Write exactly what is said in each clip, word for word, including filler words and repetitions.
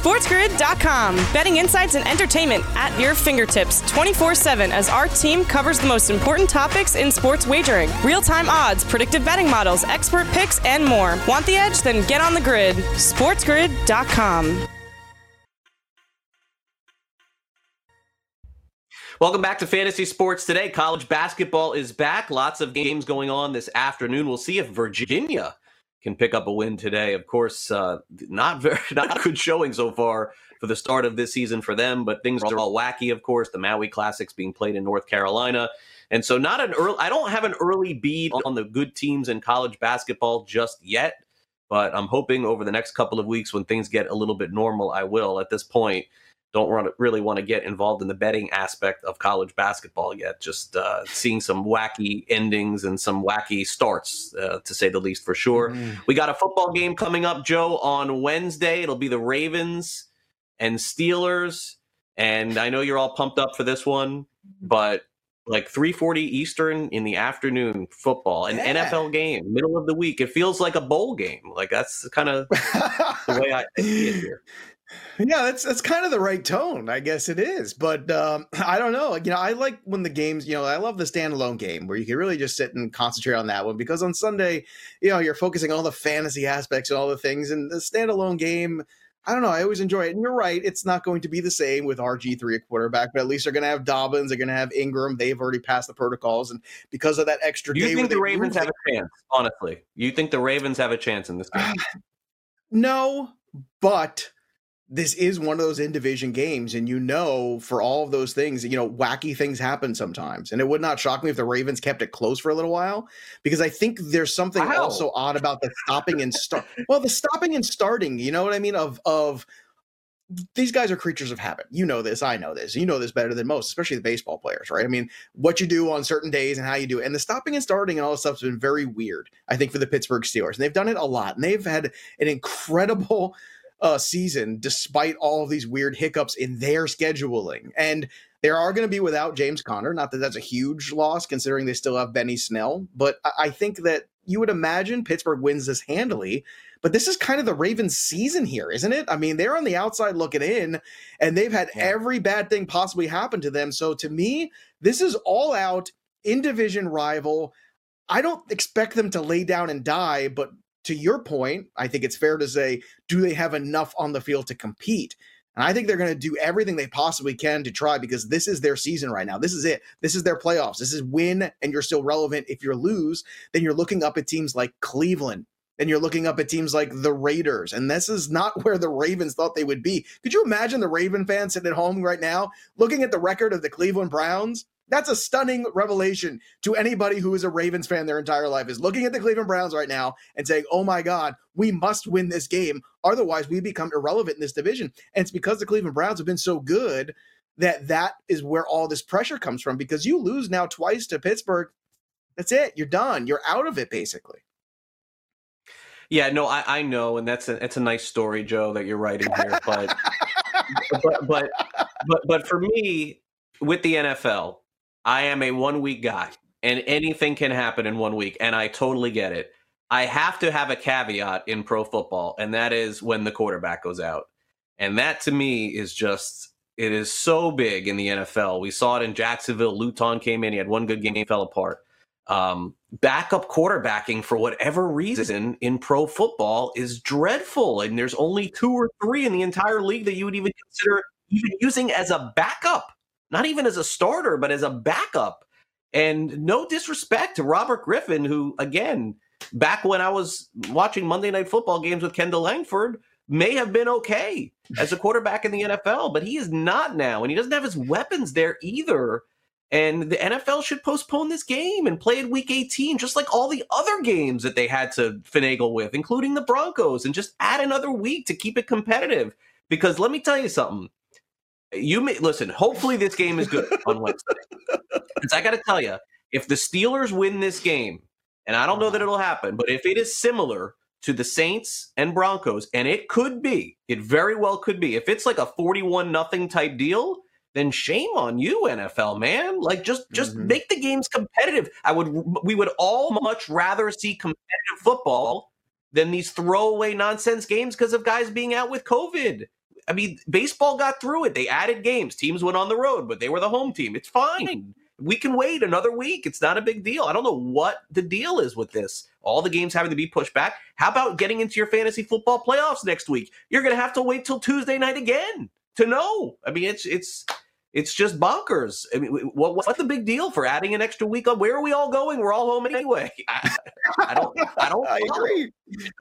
SportsGrid dot com. Betting insights and entertainment at your fingertips twenty-four seven as our team covers the most important topics in sports wagering. Real-time odds, predictive betting models, expert picks, and more. Want the edge? Then get on the grid. SportsGrid dot com. Welcome back to Fantasy Sports Today. College basketball is back. Lots of games going on this afternoon. We'll see if Virginia can pick up a win today. Of course, uh, not very, not good showing so far for the start of this season for them, but things are all wacky, of course. The Maui Classic's being played in North Carolina. And so not an early, I don't have an early bead on the good teams in college basketball just yet, but I'm hoping over the next couple of weeks when things get a little bit normal, I will. At this point, don't really want to get involved in the betting aspect of college basketball yet. Just uh, seeing some wacky endings and some wacky starts, uh, to say the least, for sure. Mm. We got a football game coming up, Joe, on Wednesday. It'll be the Ravens and Steelers. And I know you're all pumped up for this one, but like three forty Eastern in the afternoon football, an yeah. N F L game, middle of the week. It feels like a bowl game. Like that's kind of the way I see it here. Yeah, that's that's kind of the right tone, I guess it is. But um, I don't know. You know, I like when the games, you know, I love the standalone game where you can really just sit and concentrate on that one, because on Sunday, you know, you're focusing on all the fantasy aspects and all the things, and the standalone game, I don't know. I always enjoy it. And you're right. It's not going to be the same with R G three at quarterback, but at least they're going to have Dobbins. They're going to have Ingram. They've already passed the protocols. And because of that extra game. You think the Ravens have a chance, honestly? You think the Ravens have a chance in this game? Uh, no, but this is one of those in-division games, and you know, for all of those things, you know, wacky things happen sometimes. And it would not shock me if the Ravens kept it close for a little while, because I think there's something Ow. also odd about the stopping and start. Well, the stopping and starting, you know what I mean? Of of these guys are creatures of habit. You know this. I know this. You know this better than most, especially the baseball players, right? I mean, what you do on certain days and how you do it. And the stopping and starting and all this stuff's been very weird, I think, for the Pittsburgh Steelers. And they've done it a lot. And they've had an incredible Uh, season despite all of these weird hiccups in their scheduling. And they are going to be without James Conner. Not that that's a huge loss considering they still have Benny Snell, but I, I think that you would imagine Pittsburgh wins this handily. But this is kind of the Ravens season here, isn't it? I mean, they're on the outside looking in, and they've had yeah. every bad thing possibly happen to them. So to me, this is all out in division rival. I don't expect them to lay down and die, but to your point, I think it's fair to say, do they have enough on the field to compete? And I think they're going to do everything they possibly can to try, because this is their season right now. This is it. This is their playoffs. This is win, and you're still relevant. If you lose, then you're looking up at teams like Cleveland, and you're looking up at teams like the Raiders. And this is not where the Ravens thought they would be. Could you imagine the Raven fans sitting at home right now looking at the record of the Cleveland Browns? That's a stunning revelation to anybody who is a Ravens fan their entire life, is looking at the Cleveland Browns right now and saying, oh my God, we must win this game. Otherwise, we become irrelevant in this division. And it's because the Cleveland Browns have been so good that that is where all this pressure comes from, because you lose now twice to Pittsburgh. That's it. You're done. You're out of it, basically. Yeah, no, I, I know. And that's a, it's a nice story, Joe, that you're writing here. But, but, but, but, but for me, with the N F L, I am a one-week guy, and anything can happen in one week, and I totally get it. I have to have a caveat in pro football, and that is when the quarterback goes out. And that, to me, is just – it is so big in the N F L. We saw it in Jacksonville. Luton came in. He had one good game. He fell apart. Um, backup quarterbacking, for whatever reason, in pro football is dreadful, and there's only two or three in the entire league that you would even consider even using as a backup. Not even as a starter, but as a backup. And no disrespect to Robert Griffin, who, again, back when I was watching Monday Night Football games with Kendall Langford, may have been okay as a quarterback in the N F L, but he is not now, and he doesn't have his weapons there either. And the N F L should postpone this game and play it week eighteen, just like all the other games that they had to finagle with, including the Broncos, and just add another week to keep it competitive. Because let me tell you something. You may, listen, hopefully this game is good on Wednesday. Because I got to tell you, if the Steelers win this game, and I don't know that it'll happen, but if it is similar to the Saints and Broncos, and it could be, it very well could be, if it's like a forty-one nothing type deal, then shame on you, N F L, man. Like, just, just mm-hmm. make the games competitive. I would, we would all much rather see competitive football than these throwaway nonsense games because of guys being out with COVID. I mean, baseball got through it. They added games. Teams went on the road, but they were the home team. It's fine. We can wait another week. It's not a big deal. I don't know what the deal is with this. All the games having to be pushed back. How about getting into your fantasy football playoffs next week? You're going to have to wait till Tuesday night again to know. I mean, it's it's it's just bonkers. I mean, what, what's the big deal for adding an extra week on? Where are we all going? We're all home anyway. I, I don't. I don't. I agree.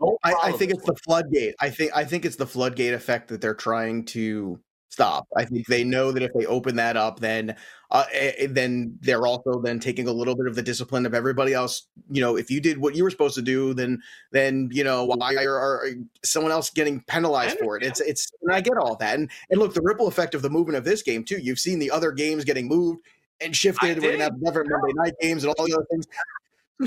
No I, I think it's the floodgate. I think I think it's the floodgate effect that they're trying to stop. I think they know that if they open that up, then uh, then they're also then taking a little bit of the discipline of everybody else. You know, if you did what you were supposed to do, then then you know why are, are someone else getting penalized for it? It's it's and I get all that. And and look, the ripple effect of the movement of this game too. You've seen the other games getting moved and shifted. We're gonna have another Monday night games and all the other things.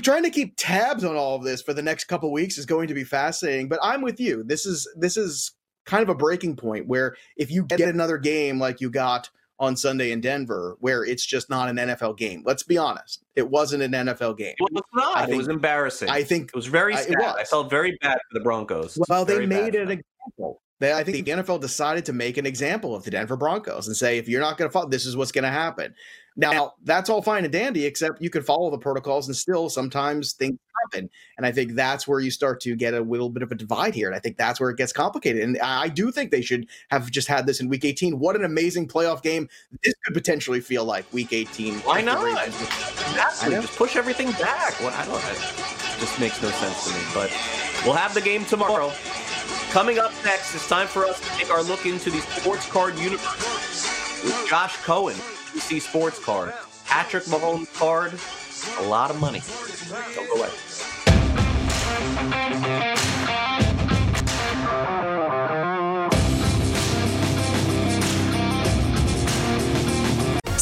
Trying to keep tabs on all of this for the next couple of weeks is going to be fascinating. But I'm with you. This is this is. kind of a breaking point where if you get another game like you got on Sunday in Denver, where it's just not an N F L game. Let's be honest. It wasn't an N F L game. Well, it's not. I think, it was embarrassing. I think it was very sad. I, was. I felt very bad for the Broncos. Well, they very made an example. They, I think the N F L decided to make an example of the Denver Broncos and say, if you're not going to follow, this is what's going to happen. Now, that's all fine and dandy, except you can follow the protocols and still sometimes things happen. And I think that's where you start to get a little bit of a divide here. And I think that's where it gets complicated. And I do think they should have just had this in week eighteen. What an amazing playoff game. This could potentially feel like week eighteen. Why not? Absolutely. Just push everything back. Well, I don't know. It just makes no sense to me. But we'll have the game tomorrow. Coming up next, it's time for us to take our look into the sports card universe with Josh Cohen, P C Sports Card, Patrick Mahomes card, a lot of money. Don't go away.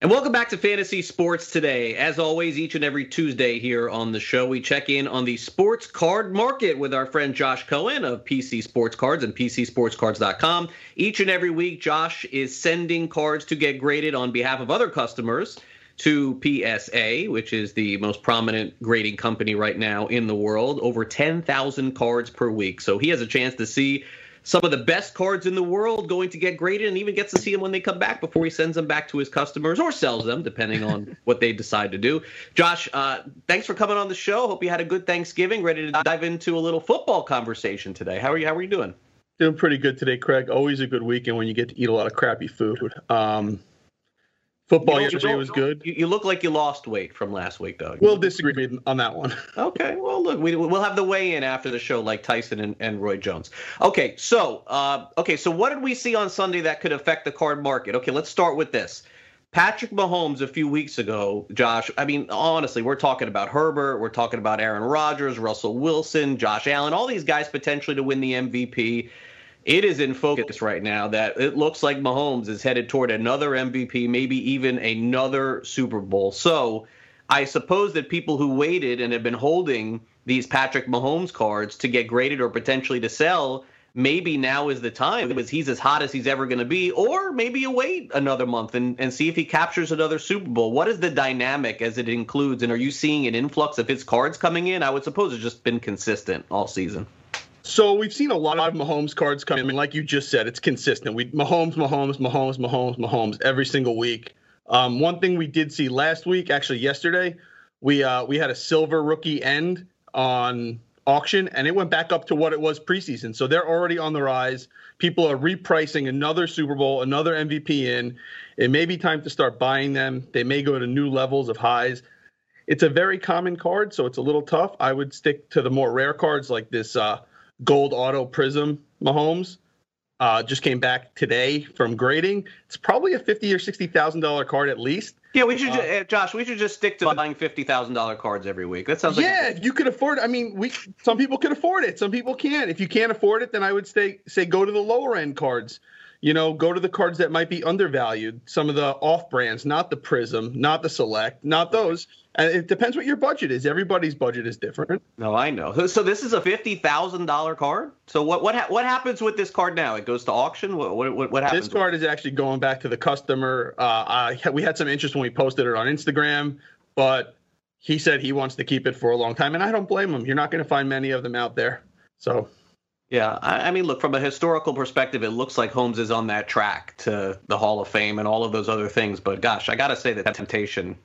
And welcome back to Fantasy Sports Today. As always, each and every Tuesday here on the show, we check in on the sports card market with our friend Josh Cohen of P C Sports Cards and P C Sports Cards dot com. Each and every week, Josh is sending cards to get graded on behalf of other customers to P S A, which is the most prominent grading company right now in the world. Over ten thousand cards per week. So he has a chance to see some of the best cards in the world going to get graded, and even gets to see them when they come back before he sends them back to his customers or sells them, depending on what they decide to do. Josh, uh, thanks for coming on the show. Hope you had a good Thanksgiving. Ready to dive into a little football conversation today. How are you? How are you doing? Doing pretty good today, Craig. Always a good weekend when you get to eat a lot of crappy food. Um, football you know, yesterday you know, was good. You look like you lost weight from last week, though. We'll disagree on that one. Okay. Well, look, we, we'll have the weigh-in after the show, like Tyson and, and Roy Jones. Okay. So, uh, okay. So, what did we see on Sunday that could affect the card market? Okay. Let's start with this. Patrick Mahomes a few weeks ago, Josh. I mean, honestly, we're talking about Herbert. We're talking about Aaron Rodgers, Russell Wilson, Josh Allen. All these guys potentially to win the M V P. It is in focus right now that it looks like Mahomes is headed toward another M V P, maybe even another Super Bowl. So I suppose that people who waited and have been holding these Patrick Mahomes cards to get graded or potentially to sell, maybe now is the time because he's as hot as he's ever going to be. Or maybe you wait another month and, and see if he captures another Super Bowl. What is the dynamic as it includes? And are you seeing an influx of his cards coming in? I would suppose it's just been consistent all season. So we've seen a lot of Mahomes cards come in. I mean, like you just said, it's consistent. We Mahomes, Mahomes, Mahomes, Mahomes, Mahomes every single week. Um, one thing we did see last week, actually yesterday, we uh, we had a silver rookie end on auction, and it went back up to what it was preseason. So they're already on the rise. People are repricing another Super Bowl, another M V P in. It may be time to start buying them. They may go to new levels of highs. It's a very common card, so it's a little tough. I would stick to the more rare cards like this uh, – Gold Auto Prism Mahomes uh, just came back today from grading. It's probably a fifty or sixty thousand dollar card at least. Yeah, we should, uh, just, Josh. We should just stick to buying fifty thousand dollar cards every week. That sounds like yeah. If you could afford, I mean, we some people can afford it, some people can't. If you can't afford it, then I would say say go to the lower end cards. you know, go to the cards that might be undervalued, some of the off brands, not the Prism, not the Select, not those. And it depends what your budget is. Everybody's budget is different. No, I know. So this is a fifty thousand dollars card. So what what ha- what happens with this card now? It goes to auction? What what, what happens? This card is actually going back to the customer. Uh, I, we had some interest when we posted it on Instagram, but he said he wants to keep it for a long time, and I don't blame him. You're not going to find many of them out there. So. Yeah, I, I mean, look, from a historical perspective, it looks like Holmes is on that track to the Hall of Fame and all of those other things. But gosh, I got to say that that temptation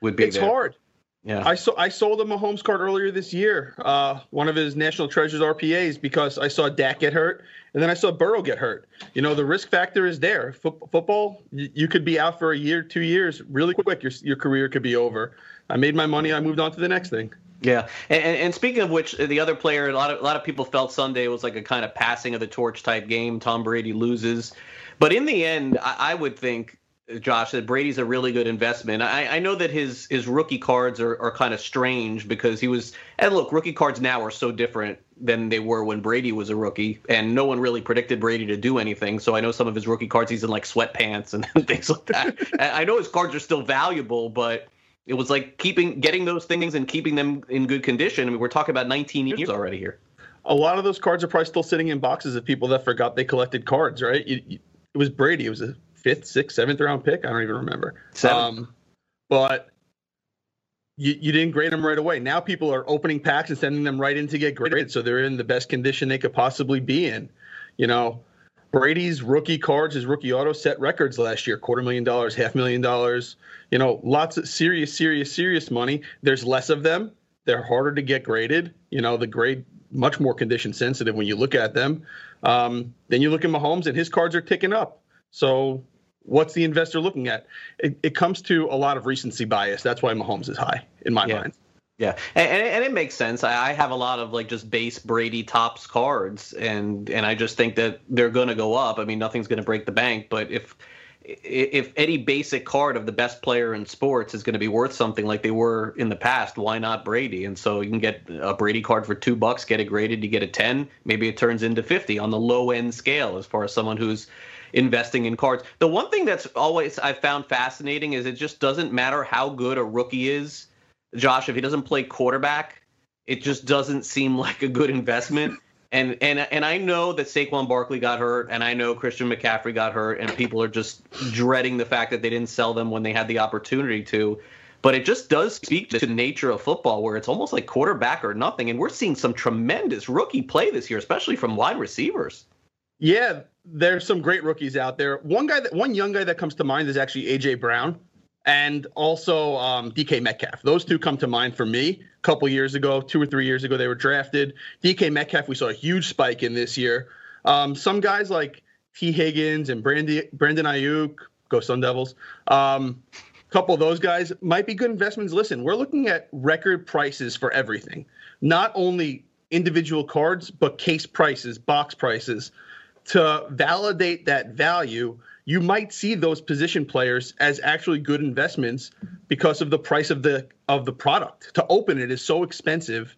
would be it's there. It's hard. Yeah, I saw I sold a Mahomes card earlier this year, uh, one of his National Treasures R P As, because I saw Dak get hurt and then I saw Burrow get hurt. You know, the risk factor is there. Fo- football, y- you could be out for a year, two years, really quick. Your your career could be over. I made my money. I moved on to the next thing. Yeah, and, and speaking of which, the other player, a lot of a lot of people felt Sunday was like a kind of passing of the torch type game. Tom Brady loses, but in the end, I, I would think, Josh, that Brady's a really good investment. I, I know that his his rookie cards are, are kind of strange because he was, and look, rookie cards now are so different than they were when Brady was a rookie, and no one really predicted Brady to do anything. So I know some of his rookie cards, he's in like sweatpants and things like that. I know his cards are still valuable, but. It was like keeping, getting those things and keeping them in good condition. I mean, we're talking about nineteen years already here. A lot of those cards are probably still sitting in boxes of people that forgot they collected cards, right? You, you, it was Brady. It was a fifth, sixth, seventh round pick. I don't even remember. Seven. Um, but you, you didn't grade them right away. Now people are opening packs and sending them right in to get graded, so they're in the best condition they could possibly be in. You know, Brady's rookie cards, his rookie auto set records last year, quarter million dollars, half million dollars, you know, lots of serious, serious, serious money. There's less of them. They're harder to get graded. You know, the grade much more condition sensitive when you look at them. Um, then you look at Mahomes and his cards are ticking up. So what's the investor looking at? It, it comes to a lot of recency bias. That's why Mahomes is high in my yeah. mind. Yeah, and, and and it makes sense. I, I have a lot of like just base Brady tops cards, and, and I just think that they're going to go up. I mean, nothing's going to break the bank, but if if any basic card of the best player in sports is going to be worth something like they were in the past, why not Brady? And so you can get a Brady card for two bucks, get it graded, you get a ten, maybe it turns into fifty on the low end scale as far as someone who's investing in cards. The one thing that's always I found fascinating is it just doesn't matter how good a rookie is. Josh, if he doesn't play quarterback, it just doesn't seem like a good investment. And and and I know that Saquon Barkley got hurt, and I know Christian McCaffrey got hurt, and people are just dreading the fact that they didn't sell them when they had the opportunity to. But it just does speak to the nature of football, where it's almost like quarterback or nothing. And we're seeing some tremendous rookie play this year, especially from wide receivers. Yeah, there's some great rookies out there. One guy that one young guy that comes to mind is actually A J Brown. And also um, D K Metcalf. Those two come to mind for me. A couple years ago, two or three years ago, they were drafted. D K Metcalf, we saw a huge spike in this year. Um, some guys like T. Higgins and Brandi, Brandon Ayuk, go Sun Devils. Um, a couple of those guys might be good investments. Listen, we're looking at record prices for everything, not only individual cards, but case prices, box prices. To validate that value, you might see those position players as actually good investments because of the price of the of the product. To open it is so expensive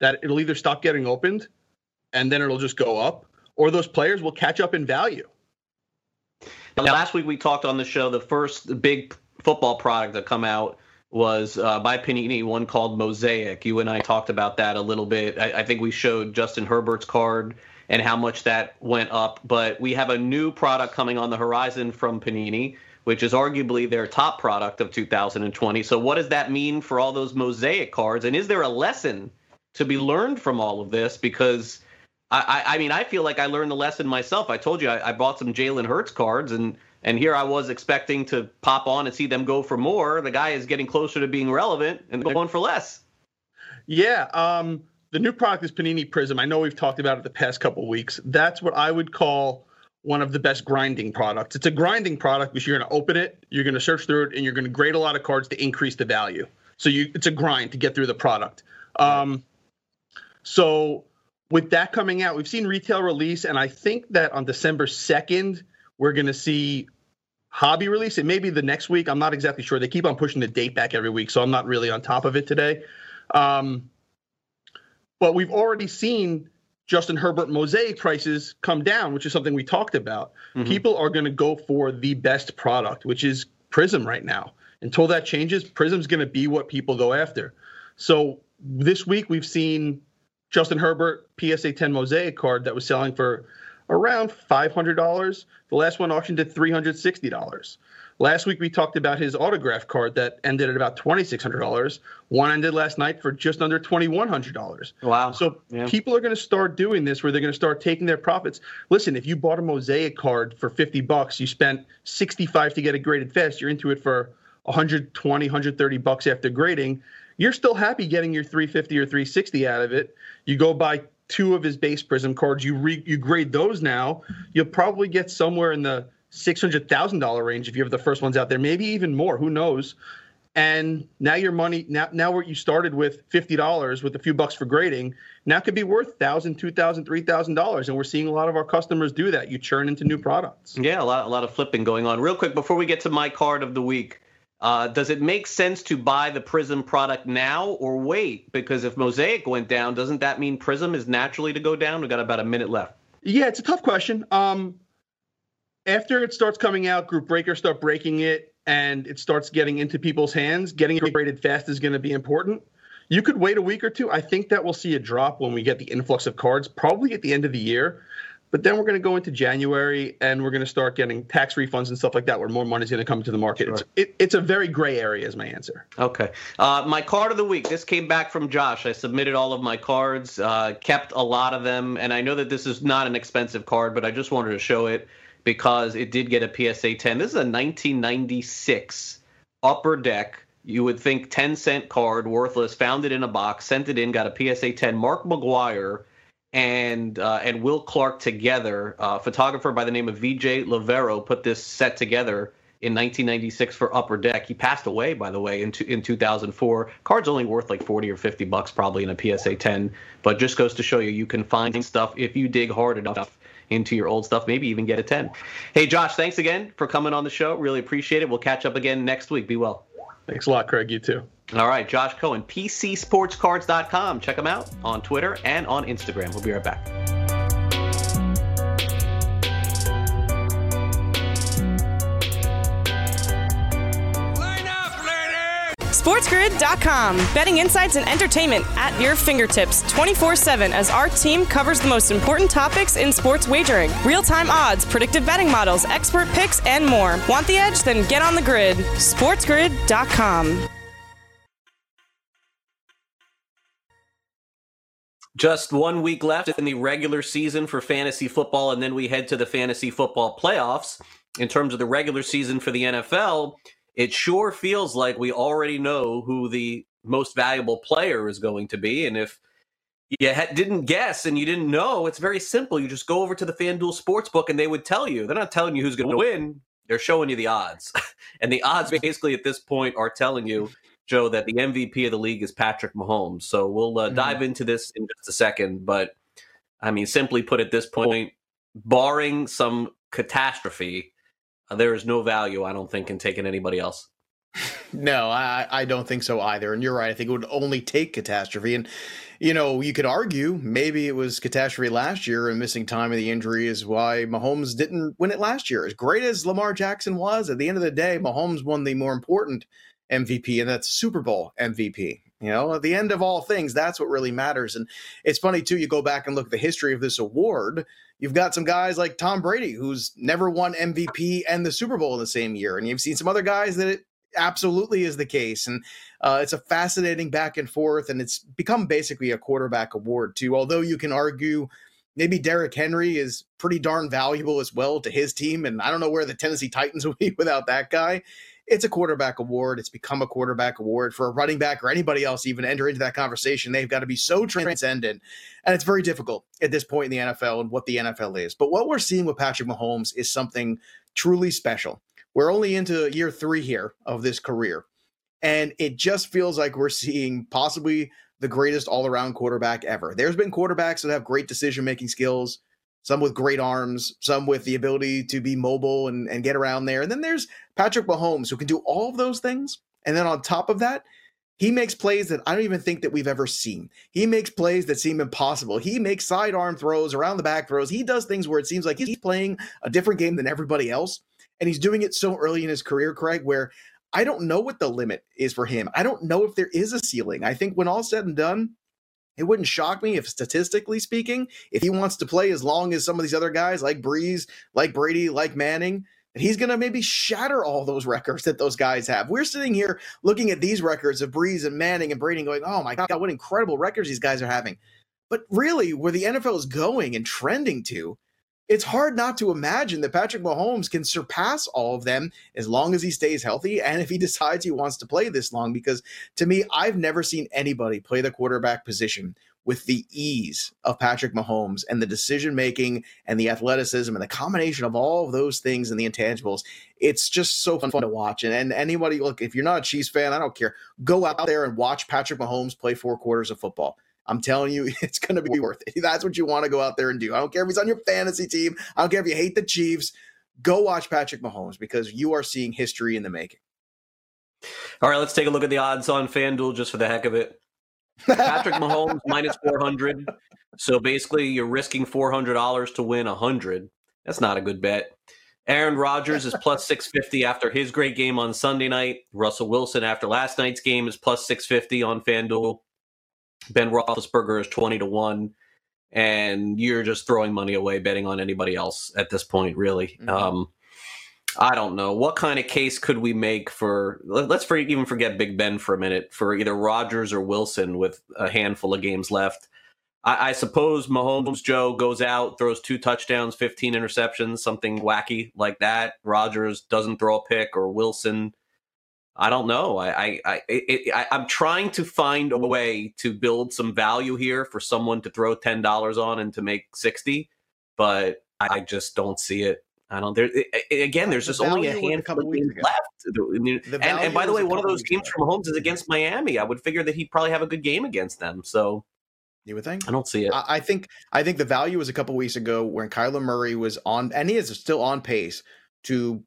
that it'll either stop getting opened and then it'll just go up, or those players will catch up in value. Now, last week we talked on the show, the first big football product that come out was uh, by Panini, one called Mosaic. You and I talked about that a little bit. I, I think we showed Justin Herbert's card and how much that went up. But we have a new product coming on the horizon from Panini, which is arguably their top product of two thousand twenty. So what does that mean for all those Mosaic cards? And is there a lesson to be learned from all of this? Because, I, I, I mean, I feel like I learned the lesson myself. I told you I, I bought some Jalen Hurts cards, and, and here I was expecting to pop on and see them go for more. The guy is getting closer to being relevant, and they're going for less. Yeah, um... the new product is Panini Prism. I know we've talked about it the past couple of weeks. That's what I would call one of the best grinding products. It's a grinding product because you're going to open it, you're going to search through it, and you're going to grade a lot of cards to increase the value. So you, it's a grind to get through the product. Um, so with that coming out, we've seen retail release, and I think that on December second, we're going to see hobby release. It may be the next week. I'm not exactly sure. They keep on pushing the date back every week, so I'm not really on top of it today. Um But we've already seen Justin Herbert Mosaic prices come down, which is something we talked about, mm-hmm. people are going to go for the best product, which is Prism right now. Until that changes, Prism's going to be what people go after. So this week we've seen Justin Herbert P S A ten Mosaic card that was selling for around five hundred dollars. The last one auctioned at three hundred sixty dollars. Last week we talked about his autograph card that ended at about twenty-six hundred dollars. One ended last night for just under twenty-one hundred dollars. Wow. So yeah. people are going to start doing this where they're going to start taking their profits. Listen, if you bought a Mosaic card for fifty bucks, you spent sixty-five to get it graded fast, you're into it for one hundred twenty, one hundred thirty bucks after grading, you're still happy getting your three fifty or three sixty out of it. You go buy two of his base Prism cards, you re, you grade those now, you'll probably get somewhere in the six hundred thousand dollars range if you have the first ones out there, maybe even more, who knows? And now your money, now now where you started with fifty dollars with a few bucks for grading, now could be worth one thousand dollars, two thousand dollars, three thousand dollars. And we're seeing a lot of our customers do that. You churn into new products. Yeah, a lot, a lot of flipping going on. Real quick, before we get to my card of the week, Uh, does it make sense to buy the Prism product now or wait? Because if Mosaic went down, doesn't that mean Prism is naturally to go down? We've got about a minute left. Yeah, it's a tough question. Um, after it starts coming out, group breakers start breaking it, and it starts getting into people's hands, getting it graded fast is going to be important. You could wait a week or two. I think that we'll see a drop when we get the influx of cards, probably at the end of the year. But then we're going to go into January, and we're going to start getting tax refunds and stuff like that where more money is going to come to the market. Sure. It's, it, it's a very gray area is my answer. Okay. Uh, my card of the week. This came back from Josh. I submitted all of my cards, uh, kept a lot of them. And I know that this is not an expensive card, but I just wanted to show it because it did get a P S A ten. This is a nineteen ninety-six Upper Deck. You would think ten cent card, worthless, found it in a box, sent it in, got a P S A ten. Mark McGuire and uh, and Will Clark together, uh, photographer by the name of V J Lavero, put this set together in nineteen ninety-six for Upper Deck. He passed away, by the way, in to, in two thousand four. Card's only worth like forty or fifty bucks probably in a P S A ten, but just goes to show you you can find stuff if you dig hard enough into your old stuff, maybe even get a ten. Hey, Josh, thanks again for coming on the show. Really appreciate it. We'll catch up again next week. Be well. Thanks a lot, Craig. You too. All right, Josh Cohen, P C Sports Cards dot com. Check him out on Twitter and on Instagram. We'll be right back. Line up, lady! SportsGrid dot com. Betting insights and entertainment at your fingertips twenty-four seven as our team covers the most important topics in sports wagering. Real-time odds, predictive betting models, expert picks, and more. Want the edge? Then get on the grid. SportsGrid dot com. Just one week left in the regular season for fantasy football, and then we head to the fantasy football playoffs. In terms of the regular season for the N F L, it sure feels like we already know who the most valuable player is going to be. And if you ha- didn't guess and you didn't know, it's very simple. You just go over to the FanDuel Sportsbook, and they would tell you. They're not telling you who's going to win. They're showing you the odds. And the odds basically at this point are telling you, Joe, that the M V P of the league is Patrick Mahomes. So we'll uh, dive into this in just a second. But, I mean, simply put, at this point, barring some catastrophe, uh, there is no value, I don't think, in taking anybody else. No, I, I don't think so either. And you're right. I think it would only take catastrophe. And, you know, you could argue maybe it was catastrophe last year and missing time of the injury is why Mahomes didn't win it last year. As great as Lamar Jackson was, at the end of the day, Mahomes won the more important M V P, and that's Super Bowl M V P. You know, at the end of all things, that's what really matters. And it's funny, too, you go back and look at the history of this award. You've got some guys like Tom Brady, who's never won M V P and the Super Bowl in the same year. And you've seen some other guys that it absolutely is the case. And uh, it's a fascinating back and forth, and it's become basically a quarterback award, too. Although you can argue maybe Derrick Henry is pretty darn valuable as well to his team. And I don't know where the Tennessee Titans would be without that guy. It's a quarterback award. It's become a quarterback award. For a running back or anybody else even enter into that conversation, they've got to be so transcendent. And it's very difficult at this point in the N F L and what the N F L is. But what we're seeing with Patrick Mahomes is something truly special. We're only into year three here of this career. And it just feels like we're seeing possibly the greatest all-around quarterback ever. There's been quarterbacks that have great decision-making skills, some with great arms, some with the ability to be mobile and, and get around there. And then there's Patrick Mahomes, who can do all of those things. And then on top of that, He makes plays that I don't even think that we've ever seen. He makes plays that seem impossible. He makes sidearm throws, around the back throws. He does things where it seems like he's playing a different game than everybody else. And he's doing it so early in his career, Craig, where I don't know what the limit is for him. I don't know if there is a ceiling. I think when all said and done, it wouldn't shock me if, statistically speaking, if he wants to play as long as some of these other guys like Breeze, like Brady, like Manning, he's going to maybe shatter all those records that those guys have. We're sitting here looking at these records of Breeze and Manning and Brady going, oh my God, what incredible records these guys are having. But really, where the N F L is going and trending to, it's hard not to imagine that Patrick Mahomes can surpass all of them as long as he stays healthy and if he decides he wants to play this long. Because to me, I've never seen anybody play the quarterback position with the ease of Patrick Mahomes and the decision-making and the athleticism and the combination of all of those things and the intangibles. It's just so fun, fun to watch. And, and anybody, look, if you're not a Chiefs fan, I don't care. Go out there and watch Patrick Mahomes play four quarters of football. I'm telling you, it's going to be worth it. That's what you want to go out there and do. I don't care if he's on your fantasy team. I don't care if you hate the Chiefs. Go watch Patrick Mahomes because you are seeing history in the making. All right, let's take a look at the odds on FanDuel just for the heck of it. Patrick Mahomes minus four hundred. So basically you're risking four hundred dollars to win one hundred. That's not a good bet. Aaron Rodgers is plus six fifty after his great game on Sunday night. Russell Wilson after last night's game is plus six fifty on FanDuel. Ben Roethlisberger is twenty to one, and you're just throwing money away betting on anybody else at this point, really. Mm-hmm. Um, I don't know. What kind of case could we make for, let's for, even forget Big Ben for a minute, for either Rodgers or Wilson with a handful of games left? I, I suppose Mahomes, Joe, goes out, throws two touchdowns, fifteen interceptions, something wacky like that. Rodgers doesn't throw a pick, or Wilson. I don't know. I, I, I, it, I, I'm trying to find a way to build some value here for someone to throw ten dollars on and to make sixty, but I just don't see it. I don't. There it, it, again. There's the just only a handful of games left. I mean, and, and by the way, one of those games from Mahomes is against Miami. I would figure that he'd probably have a good game against them. So. You would think. I don't see it. I think. I think the value was a couple weeks ago when Kyler Murray was on, and he is still on pace to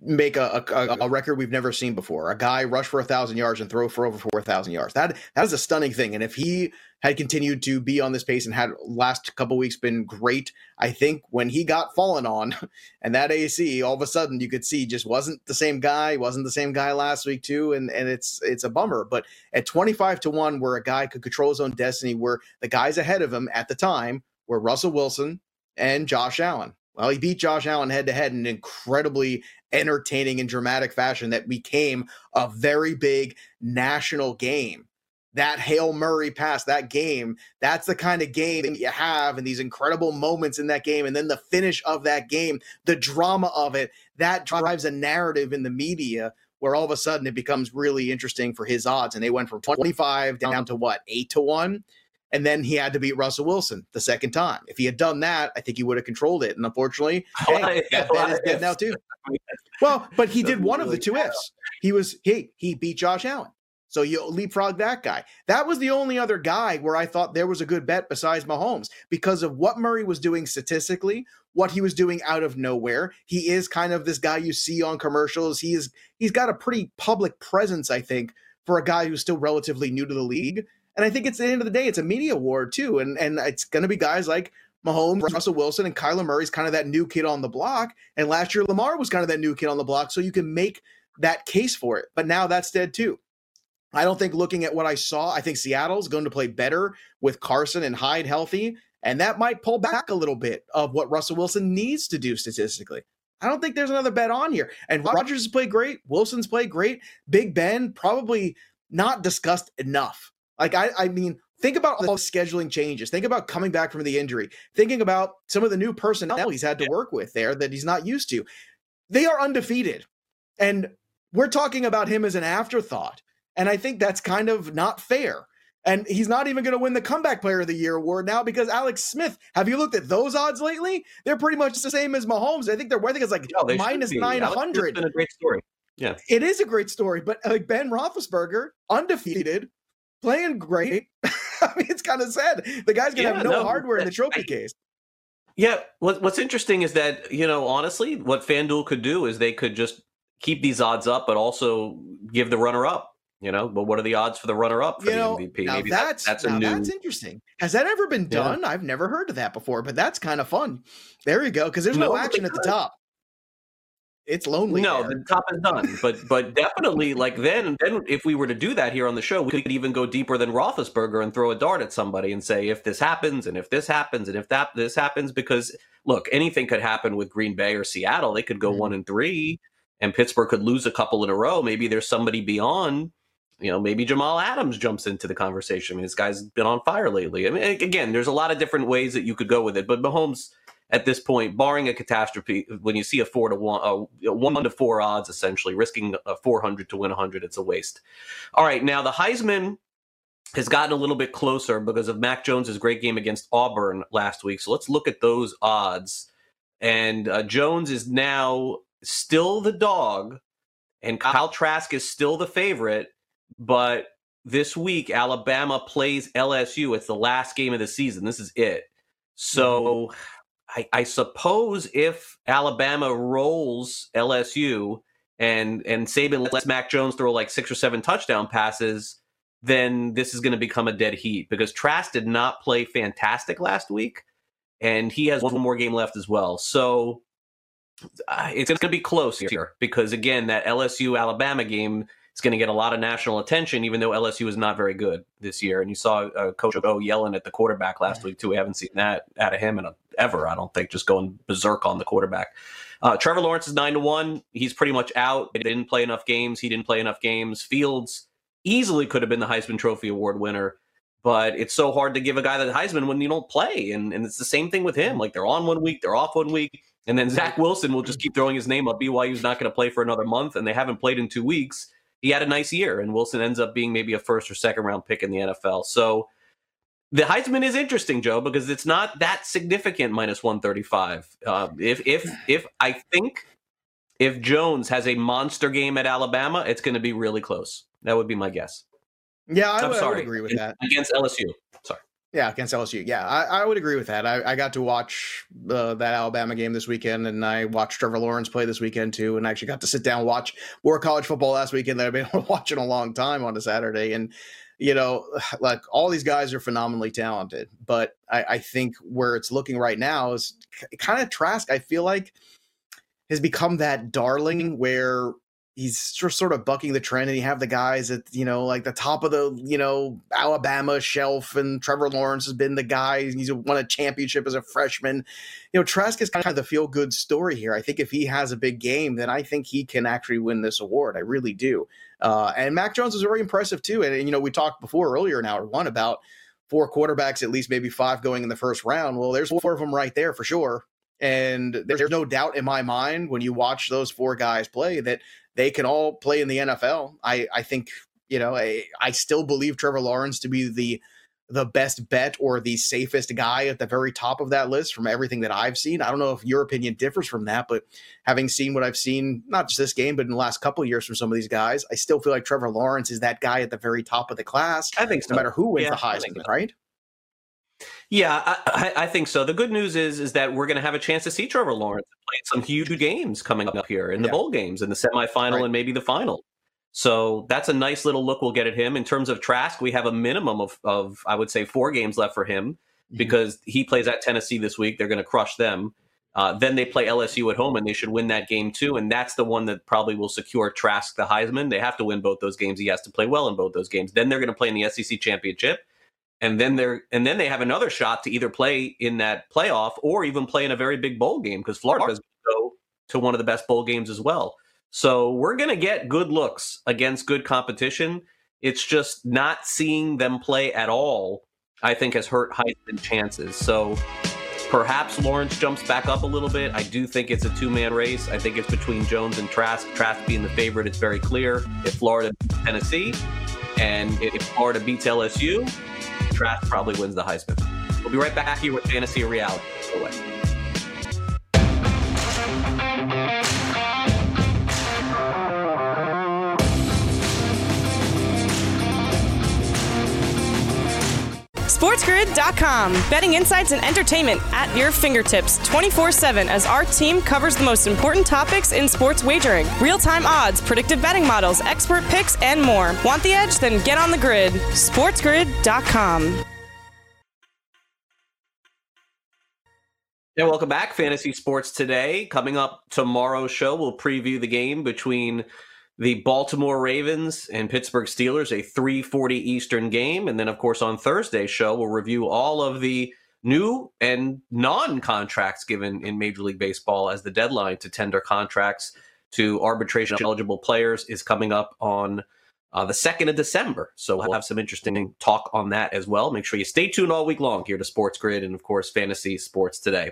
make a, a a record we've never seen before. A guy rush for a thousand yards and throw for over four thousand yards. That that is a stunning thing. And if he had continued to be on this pace and had last couple weeks been great, I think when he got fallen on and that A C, all of a sudden you could see just wasn't the same guy, wasn't the same guy last week too. And, and it's, it's a bummer, but at twenty-five to one, where a guy could control his own destiny, where the guys ahead of him at the time were Russell Wilson and Josh Allen. Well, he beat Josh Allen head-to-head in an incredibly entertaining and dramatic fashion that became a very big national game. That Hail Murray pass, that game, that's the kind of game that you have and these incredible moments in that game. And then the finish of that game, the drama of it, that drives a narrative in the media where all of a sudden it becomes really interesting for his odds. And they went from twenty-five down to what, eight to one? And then he had to beat Russell Wilson the second time. If he had done that, I think he would have controlled it. And unfortunately, hey, that bet is dead now too. Well, but he did one of the two ifs. He was he he beat Josh Allen, so you leapfrog that guy. That was the only other guy where I thought there was a good bet besides Mahomes because of what Murray was doing statistically, what he was doing out of nowhere. He is kind of this guy you see on commercials. He is he's got a pretty public presence, I think, for a guy who's still relatively new to the league. And I think it's at the end of the day, it's a media war too. And and it's going to be guys like Mahomes, Russell Wilson, and Kyler Murray's kind of that new kid on the block. And last year, Lamar was kind of that new kid on the block. So you can make that case for it. But now that's dead too. I don't think looking at what I saw, I think Seattle's going to play better with Carson and Hyde healthy. And that might pull back a little bit of what Russell Wilson needs to do statistically. I don't think there's another bet on here. And Rodgers has played great. Wilson's played great. Big Ben probably not discussed enough. Like, I, I mean, think about all the scheduling changes. Think about coming back from the injury. Thinking about some of the new personnel he's had to work with there that he's not used to. They are undefeated. And we're talking about him as an afterthought. And I think that's kind of not fair. And he's not even going to win the Comeback Player of the Year award now because Alex Smith, have you looked at those odds lately? They're pretty much the same as Mahomes. I think they're, I think it's like no, minus nine hundred. It's been a great story. Yeah. It is a great story. But like Ben Roethlisberger, undefeated. Playing great. I mean, it's kind of sad. The guy's going to yeah, have no, no hardware in the trophy I, case. Yeah. What, what's interesting is that, you know, honestly, what FanDuel could do is they could just keep these odds up, but also give the runner up You know, but what are the odds for the runner-up for you the know, M V P? Maybe that's that, that's a new. That's interesting. Has that ever been done? Yeah. I've never heard of that before, but that's kind of fun. There you go, because there's no, no action at the top. It's lonely. No, there. The top is done, but but definitely like then then if we were to do that here on the show, we could even go deeper than Roethlisberger and throw a dart at somebody and say if this happens and if this happens and if that this happens, because look, anything could happen with Green Bay or Seattle. They could go mm-hmm. one and three, and Pittsburgh could lose a couple in a row. Maybe there's somebody beyond. You know, maybe Jamal Adams jumps into the conversation. I mean, this guy's been on fire lately. I mean, again, there's a lot of different ways that you could go with it. But Mahomes, at this point, barring a catastrophe, when you see a four to one, a one to four odds, essentially risking a four hundred to win one hundred, it's a waste. All right, now the Heisman has gotten a little bit closer because of Mac Jones' great game against Auburn last week. So let's look at those odds. And uh, Jones is now still the dog, and Kyle Trask is still the favorite. But this week, Alabama plays L S U. It's the last game of the season. This is it. So I, I suppose if Alabama rolls L S U and, and Saban lets Mac Jones throw like six or seven touchdown passes, then this is going to become a dead heat because Trask did not play fantastic last week, and he has one more game left as well. So uh, it's going to be close here because, again, that L S U-Alabama game – it's going to get a lot of national attention, even though L S U is not very good this year. And you saw uh, Coach O yelling at the quarterback last yeah. week, too. We haven't seen that out of him in a, ever, I don't think, just going berserk on the quarterback. Uh, Trevor Lawrence is nine to one. He's pretty much out. They didn't play enough games. He didn't play enough games. Fields easily could have been the Heisman Trophy Award winner. But it's so hard to give a guy the Heisman when you don't play. And, and it's the same thing with him. Like, they're on one week, they're off one week. And then Zach Wilson will just keep throwing his name up. B Y U's not going to play for another month, and they haven't played in two weeks. He had a nice year, and Wilson ends up being maybe a first or second round pick in the N F L. So the Heisman is interesting, Joe, because it's not that significant minus one thirty-five. Uh, if if if I think if Jones has a monster game at Alabama, it's going to be really close. That would be my guess. Yeah, I, I'm would, sorry. I would agree with in, that against L S U. Sorry. Yeah, against L S U. Yeah, I, I would agree with that. I, I got to watch uh, that Alabama game this weekend, and I watched Trevor Lawrence play this weekend, too, and I actually got to sit down and watch more college football last weekend that I've been watching a long time on a Saturday. And, you know, like, all these guys are phenomenally talented, but I, I think where it's looking right now is kind of Trask, I feel like, has become that darling where – he's sort of bucking the trend, and you have the guys at, you know, like the top of the, you know, Alabama shelf, and Trevor Lawrence has been the guy. He's won a championship as a freshman. You know, Trask is kind of the feel good story here. I think if he has a big game, then I think he can actually win this award. I really do. Uh, and Mac Jones is very impressive too. And, and, you know, we talked before earlier in hour one about four quarterbacks, at least maybe five going in the first round. Well, there's four of them right there for sure. And there's no doubt in my mind when you watch those four guys play that they can all play in the N F L. I, I think, you know, I, I still believe Trevor Lawrence to be the the best bet or the safest guy at the very top of that list from everything that I've seen. I don't know if your opinion differs from that, but having seen what I've seen, not just this game, but in the last couple of years from some of these guys, I still feel like Trevor Lawrence is that guy at the very top of the class. I think so. No matter who wins yeah, the Heisman, right? Yeah, I, I think so. The good news is is that we're going to have a chance to see Trevor Lawrence play some huge games coming up here in the yeah. bowl games, in the semifinal right. and maybe the final. So that's a nice little look we'll get at him. In terms of Trask, we have a minimum of, of I would say, four games left for him mm-hmm. because he plays at Tennessee this week. They're going to crush them. Uh, then they play L S U at home, and they should win that game too. And that's the one that probably will secure Trask the Heisman. They have to win both those games. He has to play well in both those games. Then they're going to play in the S E C championship. And then they're and then they have another shot to either play in that playoff or even play in a very big bowl game because Florida is going to go to one of the best bowl games as well. So we're going to get good looks against good competition. It's just not seeing them play at all, I think, has hurt Heisman chances. So perhaps Lawrence jumps back up a little bit. I do think it's a two-man race. I think it's between Jones and Trask. Trask being the favorite, it's very clear. If Florida beats Tennessee and if Florida beats L S U, Trask probably wins the Heisman. We'll be right back here with Fantasy or Reality. Go away. SportsGrid dot com. Betting insights and entertainment at your fingertips twenty-four seven as our team covers the most important topics in sports wagering. Real-time odds, predictive betting models, expert picks, and more. Want the edge? Then get on the grid. SportsGrid dot com. And welcome back, Fantasy Sports Today. Coming up tomorrow's show, we'll preview the game between the Baltimore Ravens and Pittsburgh Steelers, a three forty Eastern game. And then, of course, on Thursday's show, we'll review all of the new and non-contracts given in Major League Baseball as the deadline to tender contracts to arbitration-eligible players is coming up on uh, the second of December. So we'll have some interesting talk on that as well. Make sure you stay tuned all week long here to Sports Grid and, of course, Fantasy Sports Today.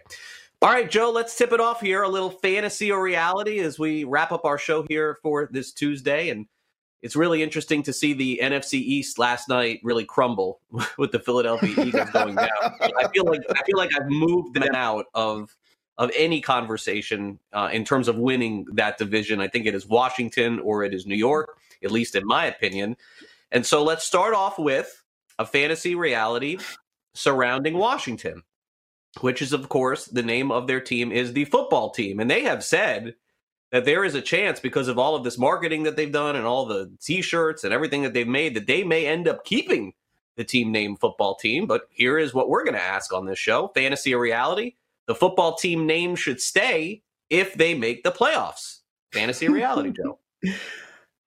All right, Joe, let's tip it off here. A little fantasy or reality as we wrap up our show here for this Tuesday. And it's really interesting to see the N F C East last night really crumble with the Philadelphia Eagles going down. I feel like I feel like I've moved them out of of any conversation uh, in terms of winning that division. I think it is Washington or it is New York, at least in my opinion. And so let's start off with a fantasy reality surrounding Washington, which is, of course, the name of their team is the football team. And they have said that there is a chance, because of all of this marketing that they've done and all the T-shirts and everything that they've made, that they may end up keeping the team name football team. But here is what we're going to ask on this show. Fantasy or reality, the football team name should stay if they make the playoffs. Fantasy or reality, Joe?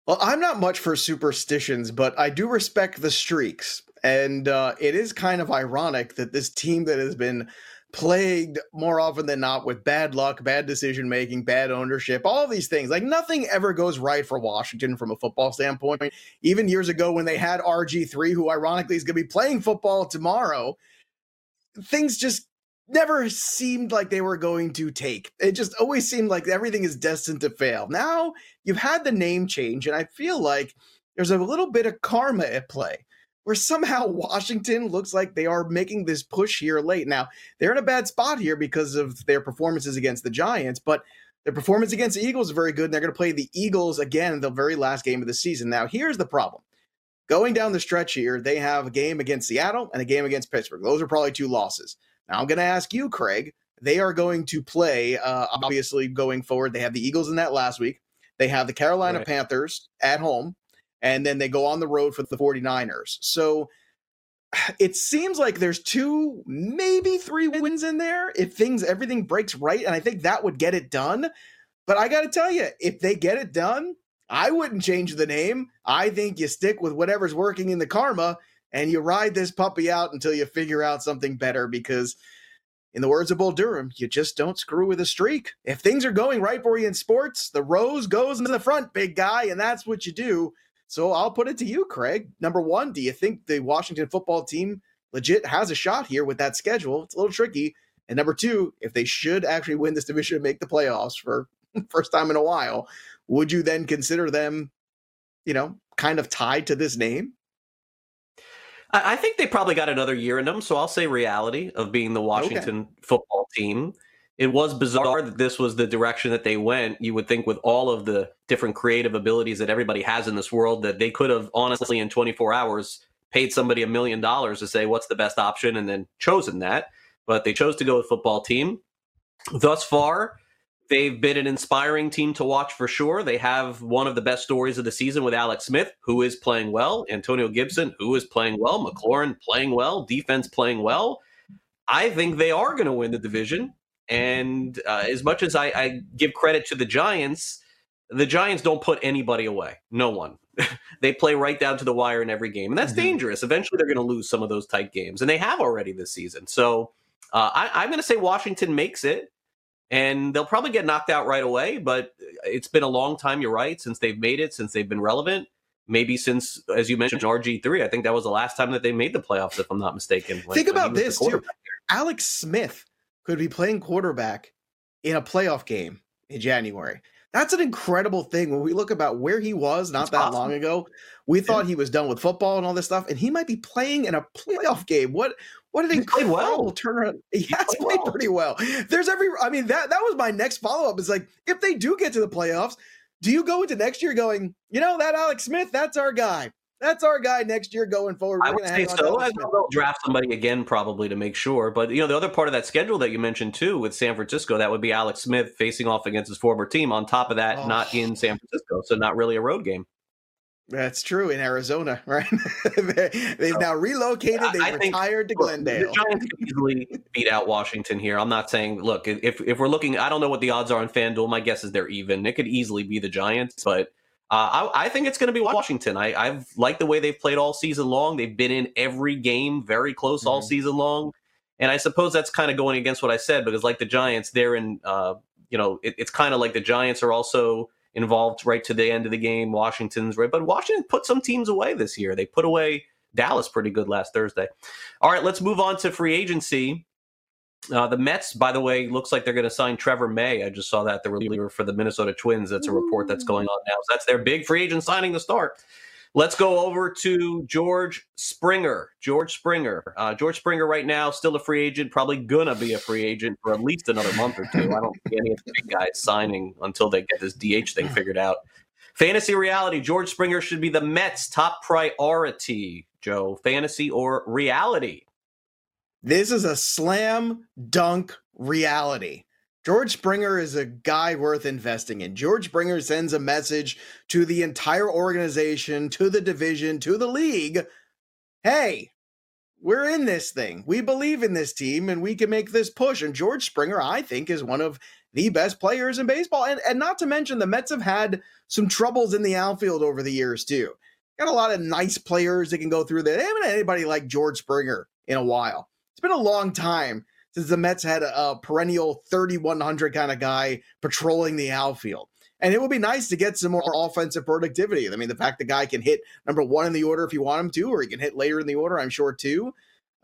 Well, I'm not much for superstitions, but I do respect the streaks. And uh, it is kind of ironic that this team that has been plagued more often than not with bad luck, bad decision making, bad ownership, all these things. Like nothing ever goes right for Washington from a football standpoint. Even years ago when they had R G three, who ironically is going to be playing football tomorrow, things just never seemed like they were going to take. It just always seemed like everything is destined to fail. Now you've had the name change, and I feel like there's a little bit of karma at play, where somehow Washington looks like they are making this push here late. Now, they're in a bad spot here because of their performances against the Giants, but their performance against the Eagles is very good, and they're going to play the Eagles again in the very last game of the season. Now, here's the problem. Going down the stretch here, they have a game against Seattle and a game against Pittsburgh. Those are probably two losses. Now, I'm going to ask you, Craig, they are going to play, uh, obviously, going forward. They have the Eagles in that last week. They have the Carolina right. Panthers at home. And then they go on the road for the forty-niners. So it seems like there's two, maybe three wins in there if things, everything breaks right. And I think that would get it done. But I got to tell you, if they get it done, I wouldn't change the name. I think you stick with whatever's working in the karma and you ride this puppy out until you figure out something better, because in the words of Bull Durham, you just don't screw with a streak. If things are going right for you in sports, the rose goes into the front, big guy, and that's what you do. So I'll put it to you, Craig. Number one, do you think the Washington football team legit has a shot here with that schedule? It's a little tricky. And number two, if they should actually win this division and make the playoffs for the first time in a while, would you then consider them, you know, kind of tied to this name? I think they probably got another year in them. So I'll say reality of being the Washington okay. football team. It was bizarre that this was the direction that they went. You would think with all of the different creative abilities that everybody has in this world that they could have honestly in twenty-four hours paid somebody a million dollars to say what's the best option and then chosen that. But they chose to go with football team. Thus far, they've been an inspiring team to watch for sure. They have one of the best stories of the season with Alex Smith, who is playing well, Antonio Gibson, who is playing well, McLaurin playing well, defense playing well. I think they are going to win the division. And uh, as much as I, I give credit to the Giants, the Giants don't put anybody away. No one. They play right down to the wire in every game. And that's mm-hmm. dangerous. Eventually, they're going to lose some of those tight games. And they have already this season. So uh, I, I'm going to say Washington makes it. And they'll probably get knocked out right away. But it's been a long time, you're right, since they've made it, since they've been relevant. Maybe since, as you mentioned, R G three. I think that was the last time that they made the playoffs, if I'm not mistaken. Like, think about this, too. Alex Smith could be playing quarterback in a playoff game in January. That's an incredible thing. When we look about where he was not it's that awesome. long ago, we yeah. thought he was done with football and all this stuff, and he might be playing in a playoff game. What what an he incredible well. turnaround. He has he played, played well. pretty well. There's every I mean, that that was my next follow-up. It's like, if they do get to the playoffs, do you go into next year going, you know, that Alex Smith, that's our guy? that's our guy next year going forward. We're I would say so. I will draft somebody again probably to make sure. But, you know, the other part of that schedule that you mentioned, too, with San Francisco, that would be Alex Smith facing off against his former team. On top of that, oh. not in San Francisco, so not really a road game. That's true, in Arizona, right? They've now relocated. They've I retired think, to Glendale. The Giants can easily beat out Washington here. I'm not saying, look, if if we're looking, I don't know what the odds are on FanDuel. My guess is they're even. It could easily be the Giants, but uh, I, I think it's going to be Washington. I, I've liked the way they've played all season long. They've been in every game very close mm-hmm. all season long, and I suppose that's kind of going against what I said because, like the Giants, they're in. Uh, you know, it, it's kind of like the Giants are also involved right to the end of the game. Washington's right, but Washington put some teams away this year. They put away Dallas pretty good last Thursday. All right, let's move on to free agency. Uh, the Mets, by the way, looks like they're going to sign Trevor May. I just saw that, the reliever for the Minnesota Twins. That's a report that's going on now. So that's their big free agent signing to start. Let's go over to George Springer. George Springer. Uh, George Springer right now, still a free agent, probably going to be a free agent for at least another month or two. I don't see any of the big guys signing until they get this D H thing figured out. Fantasy reality, George Springer should be the Mets' top priority, Joe. Fantasy or reality? This is a slam dunk reality. George Springer is a guy worth investing in. George Springer sends a message to the entire organization, to the division, to the league. Hey, we're in this thing. We believe in this team and we can make this push. And George Springer, I think, is one of the best players in baseball. And, and not to mention the Mets have had some troubles in the outfield over the years too. Got a lot of nice players that can go through there. They haven't had anybody like George Springer in a while. It's been a long time since the Mets had a, a perennial thirty-one hundred kind of guy patrolling the outfield. And it would be nice to get some more offensive productivity. I mean, the fact the guy can hit number one in the order if you want him to, or he can hit later in the order, I'm sure, too.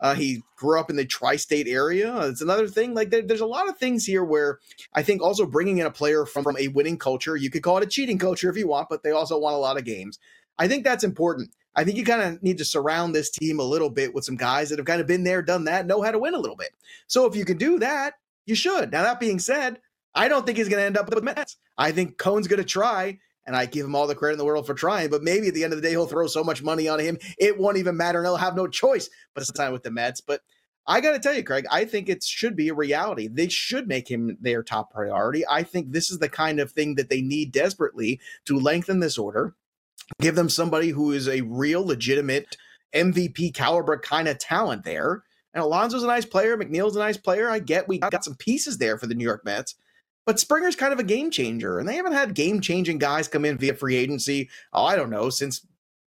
Uh, he grew up in the tri-state area. It's another thing. Like there, there's a lot of things here where I think also bringing in a player from, from a winning culture, you could call it a cheating culture if you want, but they also won a lot of games. I think that's important. I think you kind of need to surround this team a little bit with some guys that have kind of been there, done that, know how to win a little bit. So if you can do that, you should. Now, that being said, I don't think he's going to end up with Mets. I think Cohn's going to try, and I give him all the credit in the world for trying, but maybe at the end of the day, he'll throw so much money on him, it won't even matter, and he'll have no choice but to sign with the Mets. But I got to tell you, Craig, I think it should be a reality. They should make him their top priority. I think this is the kind of thing that they need desperately to lengthen this order. Give them somebody who is a real, legitimate M V P caliber kind of talent there. And Alonso's a nice player. McNeil's a nice player. I get we got some pieces there for the New York Mets. But Springer's kind of a game changer. And they haven't had game-changing guys come in via free agency, oh, I don't know, since,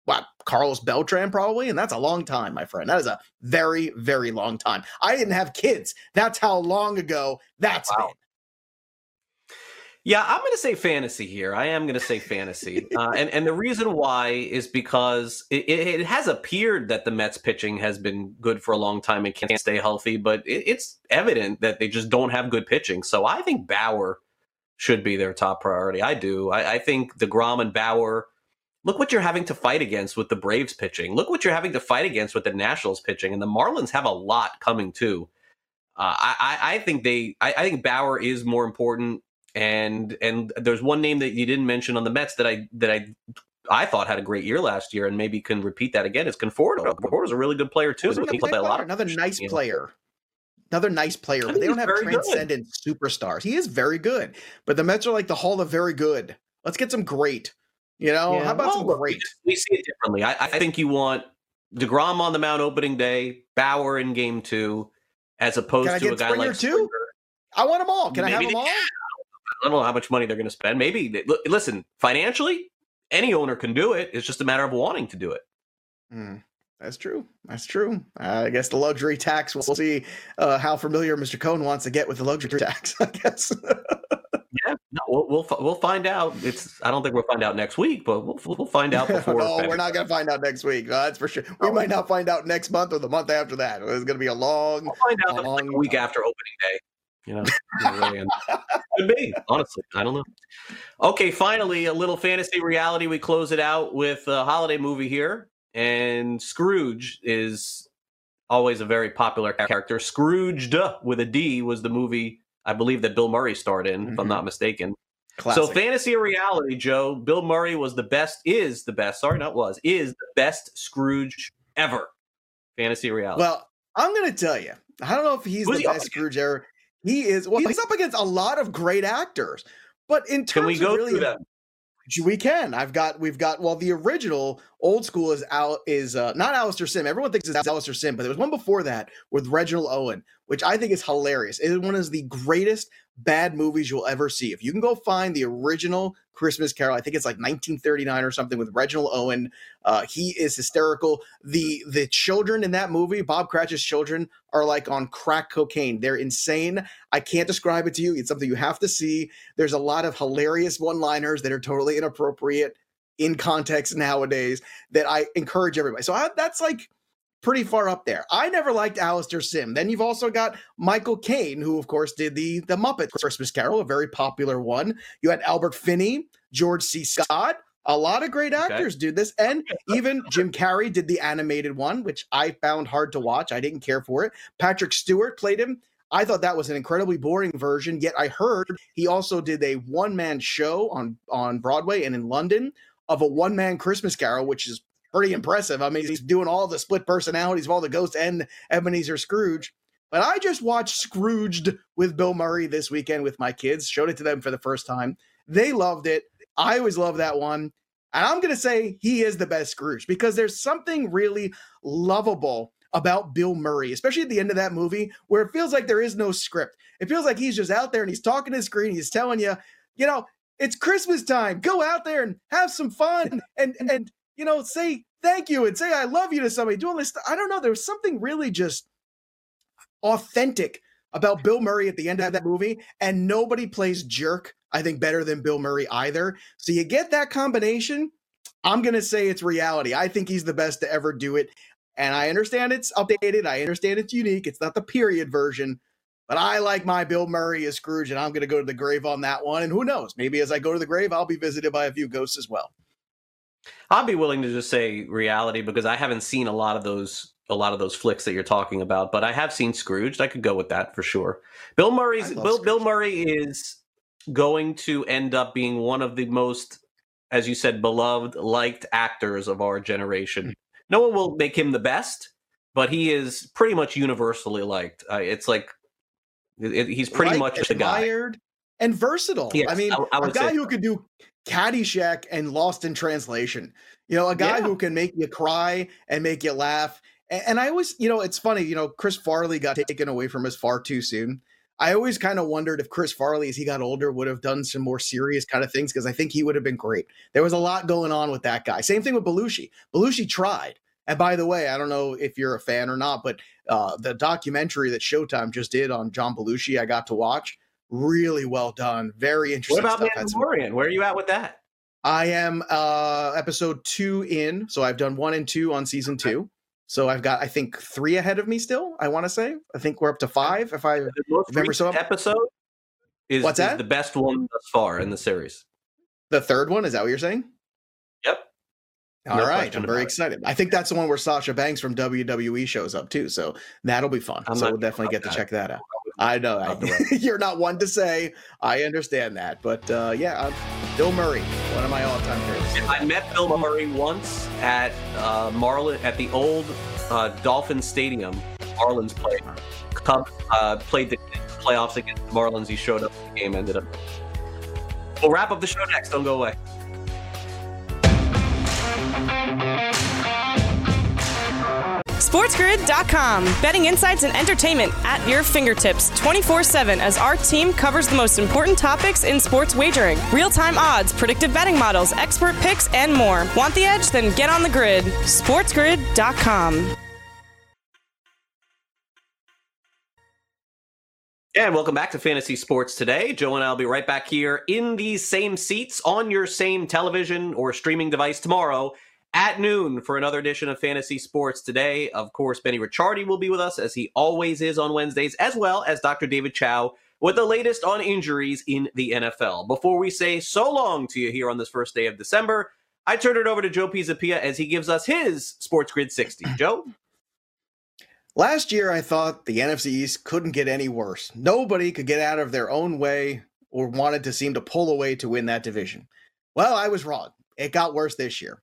what, Carlos Beltran probably? And that's a long time, my friend. That is a very, very long time. I didn't have kids. That's how long ago that's wow. been. Yeah, I'm going to say fantasy here. I am going to say fantasy. Uh, and, and the reason why is because it, it, it has appeared that the Mets pitching has been good for a long time and can't stay healthy, but it, it's evident that they just don't have good pitching. So I think Bauer should be their top priority. I do. I, I think DeGrom and Bauer, look what you're having to fight against with the Braves pitching. Look what you're having to fight against with the Nationals pitching. And the Marlins have a lot coming too. Uh, I, I think they. I, I think Bauer is more important. And and there's one name that you didn't mention on the Mets that I that I I thought had a great year last year and maybe can repeat that again. It's Conforto. Conforto's a really good player too. Another, a lot of another nice team. player, another nice player. But they don't have transcendent good. superstars. He is very good, but the Mets are like the Hall of Very Good. Let's get some great. You know, yeah. how about well, some great? We see it differently. I, I think you want DeGrom on the mound opening day, Bauer in game two, as opposed to a guy Springer like Springer. I want them all. Can maybe I have them all? Can. I don't know how much money they're going to spend. Maybe, they, listen, financially, any owner can do it. It's just a matter of wanting to do it. Mm, that's true. That's true. Uh, I guess the luxury tax, we'll see uh, how familiar Mister Cohen wants to get with the luxury tax, I guess. yeah, no, we'll, we'll we'll find out. It's I don't think we'll find out next week, but we'll we'll find out before. no, February. We're not going to find out next week. No, that's for sure. We might not find out next month or the month after that. It's going to be a long, we'll find out long like a week after opening day. You know, really could be, honestly. I don't know. Okay, finally, a little fantasy reality. We close it out with a holiday movie here. And Scrooge is always a very popular character. Scrooged with a D was the movie, I believe, that Bill Murray starred in, mm-hmm. if I'm not mistaken. Classic. So fantasy or reality, Joe, Bill Murray was the best, is the best, sorry, not was, is the best Scrooge ever. Fantasy or reality. Well, I'm going to tell you, I don't know if he's Who's the he best Scrooge ever. He is, well, he's up against a lot of great actors, but in terms can we go of really, that? We can. I've got, we've got, well, the original old school is out, is uh, not Alistair Sim. Everyone thinks it's Alistair Sim, but there was one before that with Reginald Owen, which I think is hilarious. It is one of the greatest bad movies you'll ever see. If you can go find the original Christmas Carol, I think it's like nineteen thirty-nine or something with Reginald Owen. Uh, he is hysterical. The the children in that movie, Bob Cratchit's children, are like on crack cocaine. They're insane. I can't describe it to you. It's something you have to see. There's a lot of hilarious one-liners that are totally inappropriate in context nowadays that I encourage everybody. So I, that's like pretty far up there. I never liked Alistair Sim. Then you've also got Michael Caine, who of course did the the Muppet Christmas Carol, a very popular one. You had Albert Finney, George C. Scott, a lot of great actors okay. do this, and even Jim Carrey did the animated one, which I found hard to watch. I didn't care for it. Patrick Stewart played him. I thought that was an incredibly boring version, yet I heard he also did a one-man show on on Broadway and in London of a one-man Christmas Carol, which is pretty impressive. I mean, he's doing all the split personalities of all the ghosts and Ebenezer Scrooge. But I just watched Scrooged with Bill Murray this weekend with my kids. Showed it to them for the first time. They loved it. I always love that one. And I'm going to say he is the best Scrooge because there's something really lovable about Bill Murray, especially at the end of that movie where it feels like there is no script. It feels like he's just out there and he's talking to the screen. He's telling you, you know, it's Christmas time. Go out there and have some fun and, and, and, you know, say thank you and say I love you to somebody doing this. I don't know. There was something really just authentic about Bill Murray at the end of that movie, and nobody plays jerk, I think, better than Bill Murray either. So you get that combination. I'm going to say it's reality. I think he's the best to ever do it. And I understand it's updated. I understand it's unique. It's not the period version, but I like my Bill Murray as Scrooge, and I'm going to go to the grave on that one. And who knows, maybe as I go to the grave, I'll be visited by a few ghosts as well. I'd be willing to just say reality because I haven't seen a lot of those a lot of those flicks that you're talking about, but I have seen Scrooged. I could go with that for sure. Bill Murray's Bill, Bill Murray is going to end up being one of the most, as you said, beloved, liked actors of our generation. Mm-hmm. No one will make him the best, but he is pretty much universally liked. Uh, it's like it, he's pretty like, much the guy. Admired and versatile. Yes, I mean, I, I a guy who so. could do Caddyshack and Lost in Translation, you know, a guy yeah. who can make you cry and make you laugh. And, and I always, you know, it's funny, you know, Chris Farley got taken away from us far too soon. I always kind of wondered if Chris Farley, as he got older, would have done some more serious kind of things, because I think he would have been great. There was a lot going on with that guy. Same thing with Belushi. Belushi tried. And by the way, I don't know if you're a fan or not, but uh, the documentary that Showtime just did on John Belushi, I got to watch. Really well done. Very interesting. What about Mandalorian? Where are you at with that? I am uh, episode two in. So I've done one and two on season okay. two. So I've got, I think, three ahead of me still, I want to say. I think we're up to five, if I the most remember so. Episode is, What's that? is the best one thus far in the series. The third one? Is that what you're saying? Yep. All no right. I'm very excited. It. I think that's the one where Sasha Banks from W W E shows up, too. So that'll be fun. I'm so we'll definitely get that. to check that out. I know. I, you're not one to say. I understand that. But, uh, yeah, I'm Bill Murray, one of my all-time favorites. I met Bill Murray once at uh, Marlin, at the old uh, Dolphin Stadium. Marlins played. Cubs uh, played the playoffs against the Marlins. He showed up. The game ended up. We'll wrap up the show next. Don't go away. SportsGrid dot com. Betting insights and entertainment at your fingertips twenty-four seven as our team covers the most important topics in sports wagering. Real-time odds, predictive betting models, expert picks, and more. Want the edge? Then get on the grid. SportsGrid dot com. And welcome back to Fantasy Sports Today. Joe and I will be right back here in these same seats on your same television or streaming device tomorrow at noon for another edition of Fantasy Sports Today. Of course, Benny Ricciardi will be with us, as he always is on Wednesdays, as well as Doctor David Chow with the latest on injuries in the N F L. Before we say so long to you here on this first day of December, I turn it over to Joe Pizzapia as he gives us his Sports Grid sixty. Joe? Last year, I thought the N F C East couldn't get any worse. Nobody could get out of their own way or wanted to seem to pull away to win that division. Well, I was wrong. It got worse this year.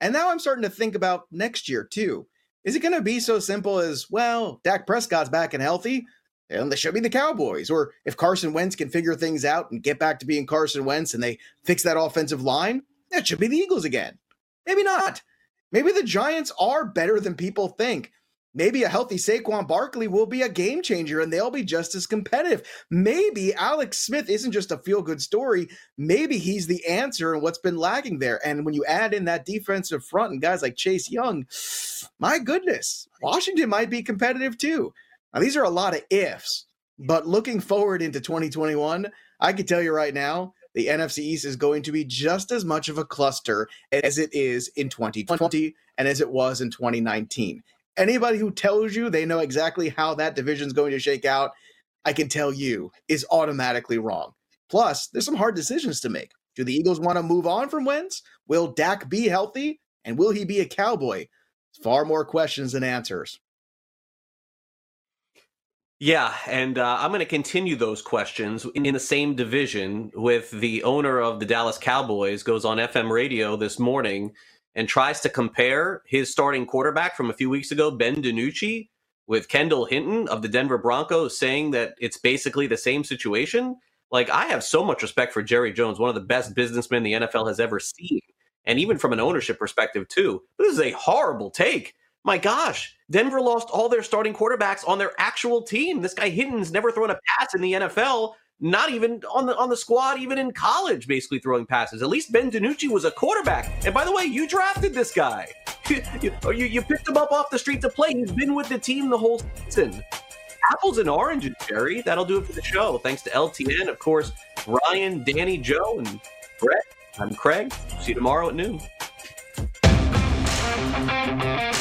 And now I'm starting to think about next year, too. Is it going to be so simple as, well, Dak Prescott's back and healthy, and they should be the Cowboys? Or if Carson Wentz can figure things out and get back to being Carson Wentz and they fix that offensive line, it should be the Eagles again. Maybe not. Maybe the Giants are better than people think. Maybe a healthy Saquon Barkley will be a game changer and they'll be just as competitive. Maybe Alex Smith isn't just a feel-good story. Maybe he's the answer and what's been lacking there. And when you add in that defensive front and guys like Chase Young, my goodness, Washington might be competitive too. Now, these are a lot of ifs, but looking forward into twenty twenty-one, I can tell you right now, the N F C East is going to be just as much of a cluster as it is in twenty twenty and as it was in twenty nineteen. Anybody who tells you they know exactly how that division is going to shake out, I can tell you, is automatically wrong. Plus, there's some hard decisions to make. Do the Eagles want to move on from Wentz? Will Dak be healthy? And will he be a Cowboy? It's far more questions than answers. Yeah, and uh, I'm going to continue those questions in, in the same division with the owner of the Dallas Cowboys goes on F M radio this morning and tries to compare his starting quarterback from a few weeks ago, Ben DiNucci, with Kendall Hinton of the Denver Broncos, saying that it's basically the same situation. Like, I have so much respect for Jerry Jones, one of the best businessmen the N F L has ever seen, and even from an ownership perspective, too. This is a horrible take. My gosh, Denver lost all their starting quarterbacks on their actual team. This guy Hinton's never thrown a pass in the N F L, not even on the on the squad, even in college, basically throwing passes. At least Ben DiNucci was a quarterback. And by the way, you drafted this guy. you, you, you picked him up off the street to play. He's been with the team the whole season. Apples and oranges, Jerry. That'll do it for the show. Thanks to L T N, of course, Ryan, Danny, Joe, and Brett. I'm Craig. See you tomorrow at noon.